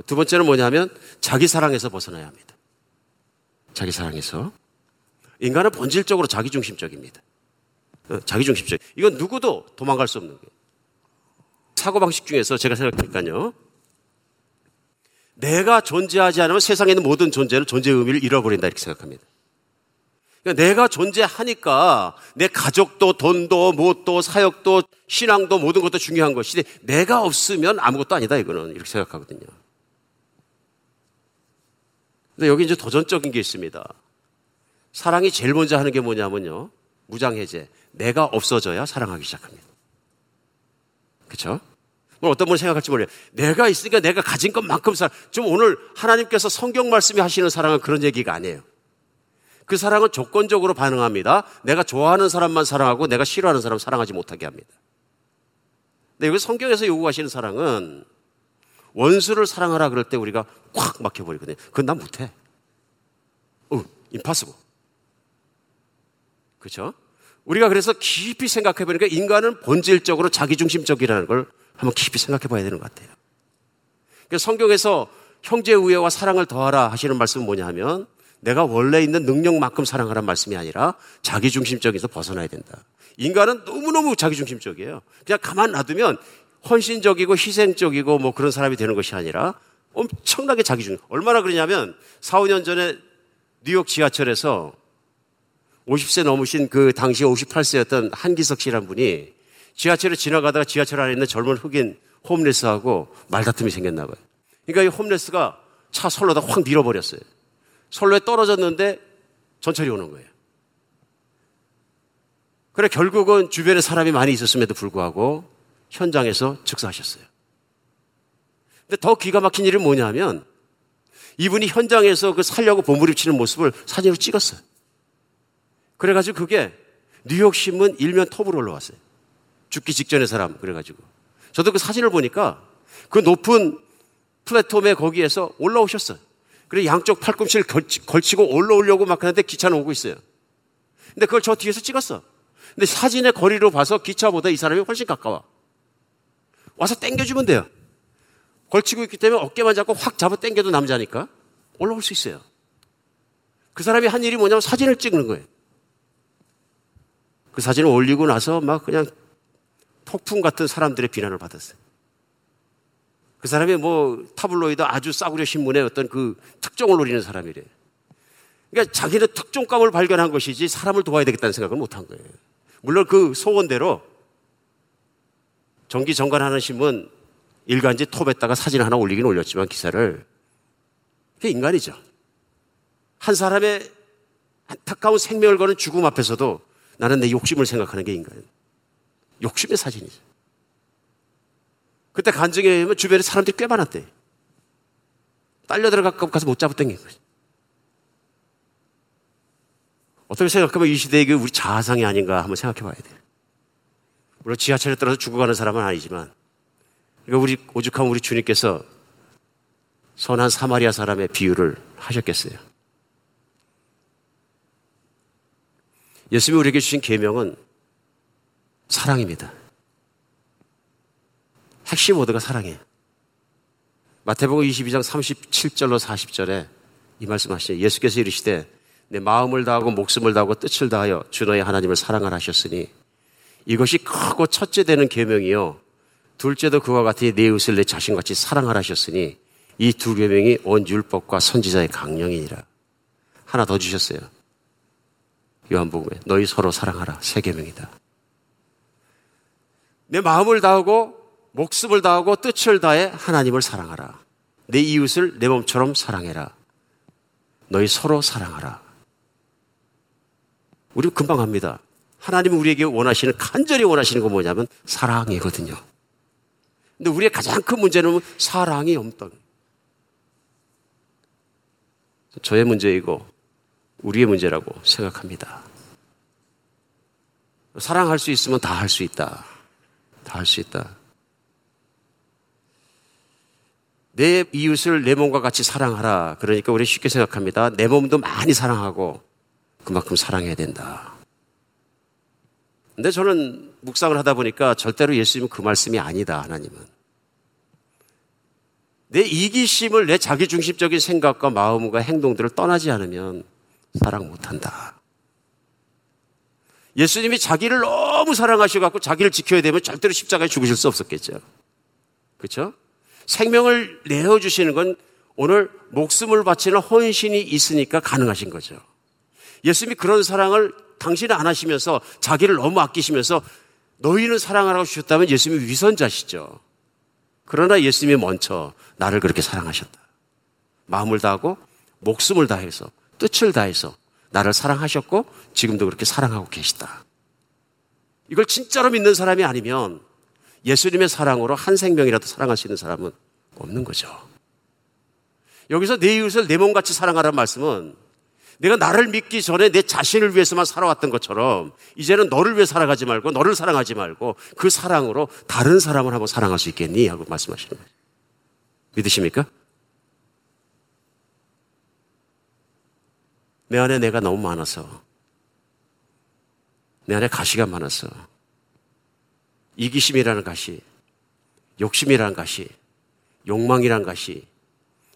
두 번째는 뭐냐 하면 자기 사랑에서 벗어나야 합니다. 자기 사랑에서. 인간은 본질적으로 자기중심적입니다. 자기중심적. 이건 누구도 도망갈 수 없는 거예요. 사고방식 중에서 제가 생각하니까요, 내가 존재하지 않으면 세상에 있는 모든 존재는 존재의 의미를 잃어버린다 이렇게 생각합니다. 그러니까 내가 존재하니까 내 가족도 돈도 뭣도 사역도 신앙도 모든 것도 중요한 것이지 내가 없으면 아무것도 아니다, 이거는 이렇게 생각하거든요. 근데 여기 이제 도전적인 게 있습니다. 사랑이 제일 먼저 하는 게 뭐냐면요, 무장해제. 내가 없어져야 사랑하기 시작합니다. 그렇죠? 어떤 분이 생각할지 모르겠어요. 내가 있으니까 내가 가진 것만큼 사랑. 좀 오늘 하나님께서 성경 말씀에 하시는 사랑은 그런 얘기가 아니에요. 그 사랑은 조건적으로 반응합니다. 내가 좋아하는 사람만 사랑하고 내가 싫어하는 사람 사랑하지 못하게 합니다. 근데 여기 성경에서 요구하시는 사랑은 원수를 사랑하라 그럴 때 우리가 꽉 막혀버리거든요. 그건 난 못해. impossible. 그렇죠? 우리가 그래서 깊이 생각해보니까 인간은 본질적으로 자기중심적이라는 걸 한번 깊이 생각해봐야 되는 것 같아요. 그래서 성경에서 형제의 우애와 사랑을 더하라 하시는 말씀은 뭐냐 하면 내가 원래 있는 능력만큼 사랑하라는 말씀이 아니라 자기중심적에서 벗어나야 된다. 인간은 너무너무 자기중심적이에요. 그냥 가만 놔두면 헌신적이고 희생적이고 뭐 그런 사람이 되는 것이 아니라 엄청나게 자기중심. 얼마나 그러냐면 4, 5년 전에 뉴욕 지하철에서 50세 넘으신 그 당시 58세였던 한기석 씨라는 분이 지하철을 지나가다가 지하철 안에 있는 젊은 흑인 홈레스하고 말다툼이 생겼나 봐요. 그러니까 이 홈레스가 차 선로에다 확 밀어버렸어요. 선로에 떨어졌는데 전철이 오는 거예요. 그래 결국은 주변에 사람이 많이 있었음에도 불구하고 현장에서 즉사하셨어요. 근데 더 기가 막힌 일은 뭐냐면 이분이 현장에서 그 살려고 몸부림치는 모습을 사진으로 찍었어요. 그래가지고 그게 뉴욕신문 일면 톱으로 올라왔어요. 죽기 직전의 사람. 그래가지고 저도 그 사진을 보니까 그 높은 플랫폼에 거기에서 올라오셨어요. 그래 양쪽 팔꿈치를 걸치고 올라오려고 막 하는데 기차는 오고 있어요. 근데 그걸 저 뒤에서 찍었어. 근데 사진의 거리로 봐서 기차보다 이 사람이 훨씬 가까워. 와서 당겨주면 돼요. 걸치고 있기 때문에 어깨만 잡고 확 잡아 당겨도 남자니까 올라올 수 있어요. 그 사람이 한 일이 뭐냐면 사진을 찍는 거예요. 그 사진을 올리고 나서 막 그냥 폭풍 같은 사람들의 비난을 받았어요. 그 사람이 뭐 타블로이드 아주 싸구려 신문의 어떤 그 특종을 노리는 사람이래요. 그러니까 자기는 특종감을 발견한 것이지 사람을 도와야 되겠다는 생각을 못한 거예요. 물론 그 소원대로 정기정관하는 신문 일간지 톱에다가 사진 하나 올리긴 올렸지만 기사를. 그게 인간이죠. 한 사람의 안타까운 생명을 거는 죽음 앞에서도 나는 내 욕심을 생각하는 게 인간이에요. 욕심의 사진이죠. 그때 간증에 의하면 주변에 사람들이 꽤 많았대. 딸려들어 가서 못 잡아당긴 거지. 어떻게 생각하면 이 시대의 우리 자아상이 아닌가 한번 생각해 봐야 돼요. 물론 지하철에 떨어져 죽어가는 사람은 아니지만, 그러니까 우리 오죽하면 우리 주님께서 선한 사마리아 사람의 비유를 하셨겠어요. 예수님이 우리에게 주신 계명은 사랑입니다. 핵심 워드가 사랑이에요. 마태복음 22장 37절로 40절에 이 말씀하시죠. 예수께서 이르시되 내 마음을 다하고 목숨을 다하고 뜻을 다하여 주 너의 하나님을 사랑하라 하셨으니 이것이 크고 첫째 되는 계명이요 둘째도 그와 같이 내 이웃을 내 자신같이 사랑하라 하셨으니 이 두 계명이 온 율법과 선지자의 강령이니라. 하나 더 주셨어요. 요한복음에 너희 서로 사랑하라. 세 계명이다. 내 마음을 다하고 목숨을 다하고 뜻을 다해 하나님을 사랑하라. 내 이웃을 내 몸처럼 사랑해라. 너희 서로 사랑하라. 우리 금방 합니다. 하나님이 우리에게 원하시는, 간절히 원하시는 건 뭐냐면 사랑이거든요. 근데 우리의 가장 큰 문제는 사랑이 없다. 저의 문제이고 우리의 문제라고 생각합니다. 사랑할 수 있으면 다 할 수 있다. 다 할 수 있다. 내 이웃을 내 몸과 같이 사랑하라. 그러니까 우리 쉽게 생각합니다. 내 몸도 많이 사랑하고 그만큼 사랑해야 된다. 근데 저는 묵상을 하다 보니까 절대로 예수님은 그 말씀이 아니다. 하나님은 내 이기심을, 내 자기중심적인 생각과 마음과 행동들을 떠나지 않으면 사랑 못한다. 예수님이 자기를 너무 사랑하셔서 자기를 지켜야 되면 절대로 십자가에 죽으실 수 없었겠죠. 그렇죠? 생명을 내어주시는 건 오늘 목숨을 바치는 헌신이 있으니까 가능하신 거죠. 예수님이 그런 사랑을 당신이 안 하시면서 자기를 너무 아끼시면서 너희는 사랑하라고 주셨다면 예수님이 위선자시죠. 그러나 예수님이 먼저 나를 그렇게 사랑하셨다. 마음을 다하고 목숨을 다해서 뜻을 다해서 나를 사랑하셨고 지금도 그렇게 사랑하고 계시다. 이걸 진짜로 믿는 사람이 아니면 예수님의 사랑으로 한 생명이라도 사랑할 수 있는 사람은 없는 거죠. 여기서 내 이웃을 내 몸같이 사랑하라는 말씀은 내가 나를 믿기 전에 내 자신을 위해서만 살아왔던 것처럼 이제는 너를 위해 살아가지 말고 너를 사랑하지 말고 그 사랑으로 다른 사람을 한번 사랑할 수 있겠니? 하고 말씀하시는 거예요. 믿으십니까? 내 안에 내가 너무 많아서 내 안에 가시가 많아서 이기심이라는 가시, 욕심이라는 가시, 욕망이라는 가시,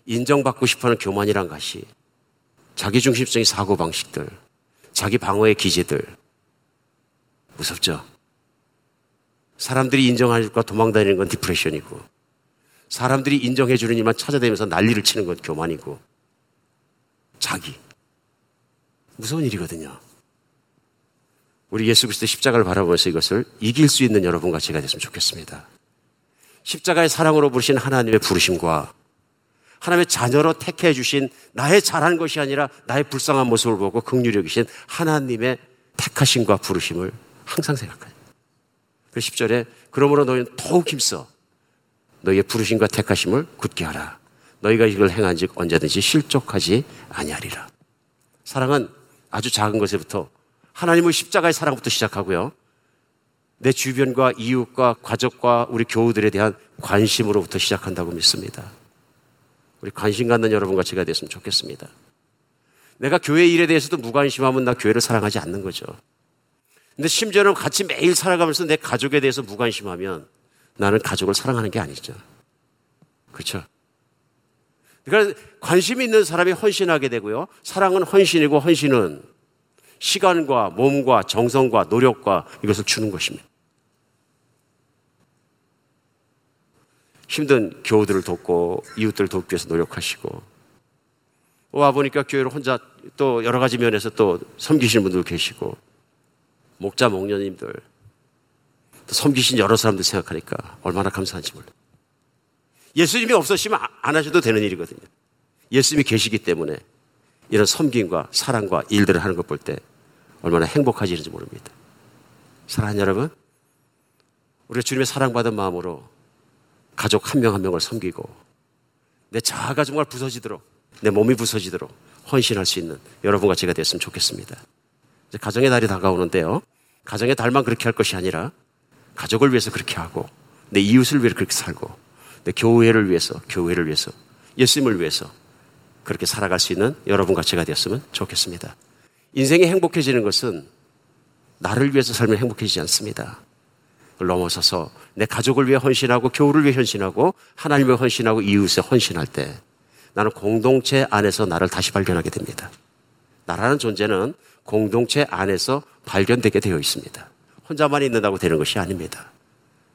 인정받고 싶어하는 교만이라는 가시, 자기중심적인 사고방식들, 자기 방어의 기제들. 무섭죠? 사람들이 인정하니까 도망다니는 건 디프레션이고 사람들이 인정해주는 일만 찾아다니면서 난리를 치는 건 교만이고 자기. 무서운 일이거든요. 우리 예수 그리스도의 십자가를 바라보면서 이것을 이길 수 있는 여러분과 제가 됐으면 좋겠습니다. 십자가의 사랑으로 부르신 하나님의 부르심과 하나님의 자녀로 택해 주신 나의 잘한 것이 아니라 나의 불쌍한 모습을 보고 긍휼히 여기신 하나님의 택하심과 부르심을 항상 생각해요. 그 10절에 그러므로 너희는 더욱 힘써 너희의 부르심과 택하심을 굳게 하라. 너희가 이걸 행한 즉 언제든지 실족하지 아니하리라. 사랑은 아주 작은 것에부터 하나님의 십자가의 사랑부터 시작하고요. 내 주변과 이웃과 가족과 우리 교우들에 대한 관심으로부터 시작한다고 믿습니다. 우리 관심 갖는 여러분과 제가 됐으면 좋겠습니다. 내가 교회 일에 대해서도 무관심하면 나 교회를 사랑하지 않는 거죠. 근데 심지어는 같이 매일 살아가면서 내 가족에 대해서 무관심하면 나는 가족을 사랑하는 게 아니죠. 그렇죠? 그러니까 관심이 있는 사람이 헌신하게 되고요. 사랑은 헌신이고 헌신은 시간과 몸과 정성과 노력과 이것을 주는 것입니다. 힘든 교우들을 돕고 이웃들을 돕기 위해서 노력하시고 와보니까 교회를 혼자 또 여러 가지 면에서 또 섬기시는 분들 계시고 목자, 목녀님들 또 섬기신 여러 사람들 생각하니까 얼마나 감사한지 몰라요. 예수님이 없으시면 안 하셔도 되는 일이거든요. 예수님이 계시기 때문에 이런 섬김과 사랑과 일들을 하는 것 볼 때 얼마나 행복하시는지 모릅니다. 사랑하는 여러분, 우리가 주님의 사랑받은 마음으로 가족 한 명 한 명을 섬기고 내 자아가 정말 부서지도록, 내 몸이 부서지도록 헌신할 수 있는 여러분과 제가 됐으면 좋겠습니다. 이제 가정의 달이 다가오는데요, 가정의 달만 그렇게 할 것이 아니라 가족을 위해서 그렇게 하고, 내 이웃을 위해 그렇게 살고, 내 교회를 위해서, 예수님을 위해서 그렇게 살아갈 수 있는 여러분과 제가 됐으면 좋겠습니다. 인생이 행복해지는 것은 나를 위해서 살면 행복해지지 않습니다. 넘어서서 내 가족을 위해 헌신하고, 교우를 위해 헌신하고, 하나님을 헌신하고, 이웃에 헌신할 때 나는 공동체 안에서 나를 다시 발견하게 됩니다. 나라는 존재는 공동체 안에서 발견되게 되어 있습니다. 혼자만 있는다고 되는 것이 아닙니다.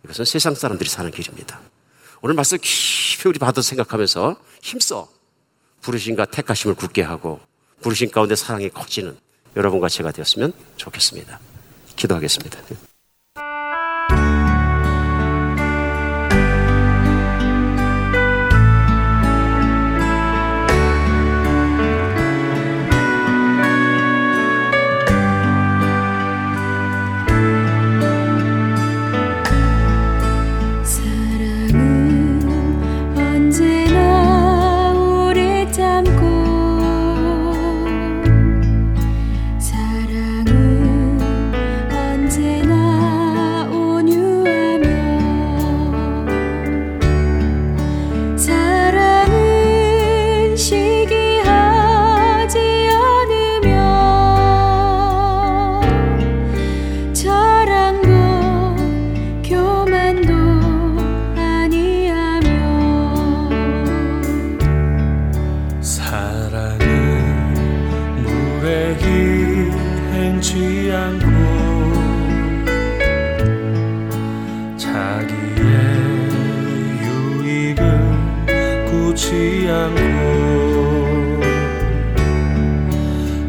이것은 세상 사람들이 사는 길입니다. 오늘 말씀 깊이 우리 받아서 생각하면서 힘써 부르심과 택하심을 굳게 하고, 부르심 가운데 사랑이 커지는 여러분과 제가 되었으면 좋겠습니다. 기도하겠습니다.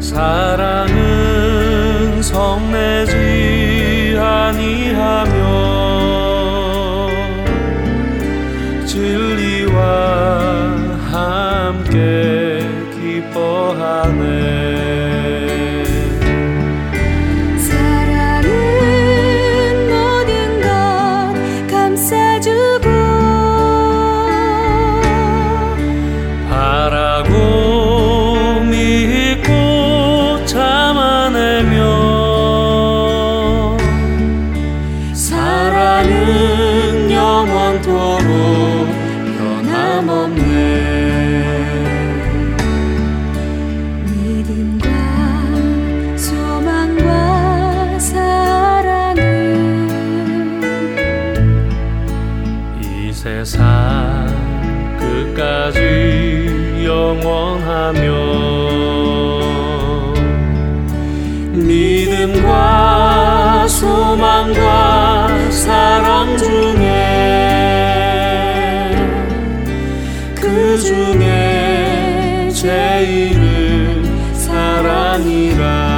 사랑은 성내지 아니하며 진리와 함께 기뻐하네. 믿음과 소망과 사랑 중에 그 중에 제일을 사랑이라.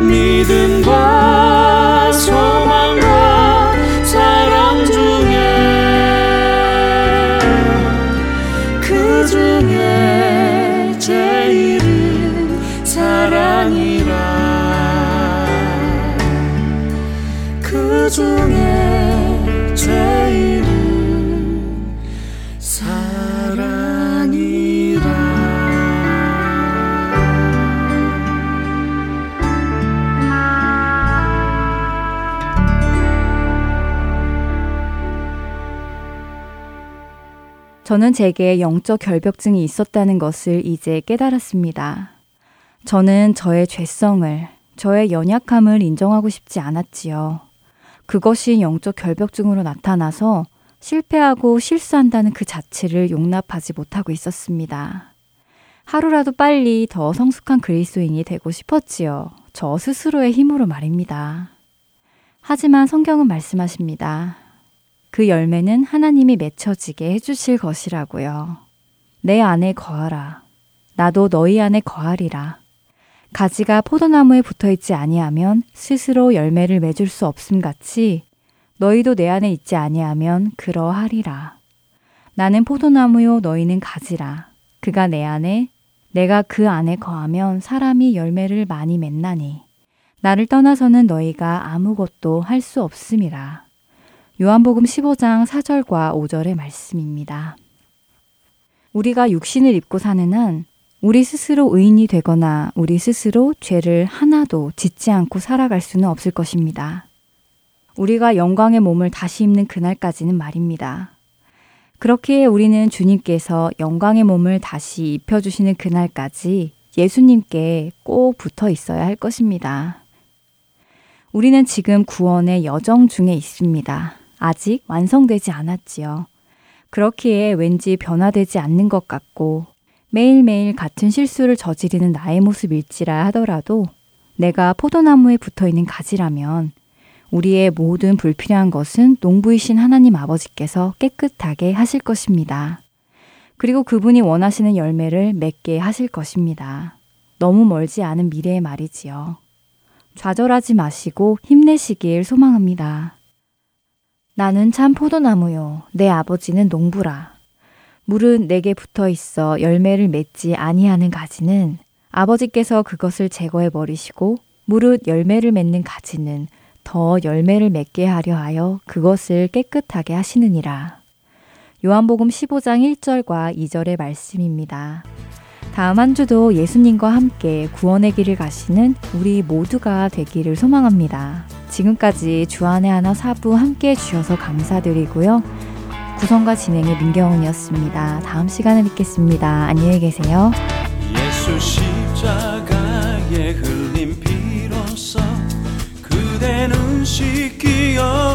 믿음과 중에 죄인은 사랑이라. 저는 제게 영적 결벽증이 있었다는 것을 이제 깨달았습니다. 저는 저의 죄성을, 저의 연약함을 인정하고 싶지 않았지요. 그것이 영적 결벽증으로 나타나서 실패하고 실수한다는 그 자체를 용납하지 못하고 있었습니다. 하루라도 빨리 더 성숙한 그리스도인이 되고 싶었지요. 저 스스로의 힘으로 말입니다. 하지만 성경은 말씀하십니다. 그 열매는 하나님이 맺혀지게 해주실 것이라고요. 내 안에 거하라. 나도 너희 안에 거하리라. 가지가 포도나무에 붙어있지 아니하면 스스로 열매를 맺을 수 없음같이 너희도 내 안에 있지 아니하면 그러하리라. 나는 포도나무요 너희는 가지라. 그가 내 안에, 내가 그 안에 거하면 사람이 열매를 많이 맺나니 나를 떠나서는 너희가 아무것도 할 수 없음이라. 요한복음 15장 4절과 5절의 말씀입니다. 우리가 육신을 입고 사는 한 우리 스스로 의인이 되거나 우리 스스로 죄를 하나도 짓지 않고 살아갈 수는 없을 것입니다. 우리가 영광의 몸을 다시 입는 그날까지는 말입니다. 그렇기에 우리는 주님께서 영광의 몸을 다시 입혀주시는 그날까지 예수님께 꼭 붙어 있어야 할 것입니다. 우리는 지금 구원의 여정 중에 있습니다. 아직 완성되지 않았지요. 그렇기에 왠지 변화되지 않는 것 같고 매일매일 같은 실수를 저지르는 나의 모습일지라 하더라도 내가 포도나무에 붙어있는 가지라면 우리의 모든 불필요한 것은 농부이신 하나님 아버지께서 깨끗하게 하실 것입니다. 그리고 그분이 원하시는 열매를 맺게 하실 것입니다. 너무 멀지 않은 미래의 말이지요. 좌절하지 마시고 힘내시길 소망합니다. 나는 참 포도나무요. 내 아버지는 농부라. 물은 내게 붙어있어 열매를 맺지 아니하는 가지는 아버지께서 그것을 제거해버리시고 무릇 열매를 맺는 가지는 더 열매를 맺게 하려 하여 그것을 깨끗하게 하시느니라. 요한복음 15장 1절과 2절의 말씀입니다. 다음 한 주도 예수님과 함께 구원의 길을 가시는 우리 모두가 되기를 소망합니다. 지금까지 주안의 하나 4부 함께 해주셔서 감사드리고요. 구성과 진행의 민경훈이었습니다. 다음 시간에 뵙겠습니다. 안녕히 계세요. 예수 십자가의 흘린 피로써 그대는 씻기어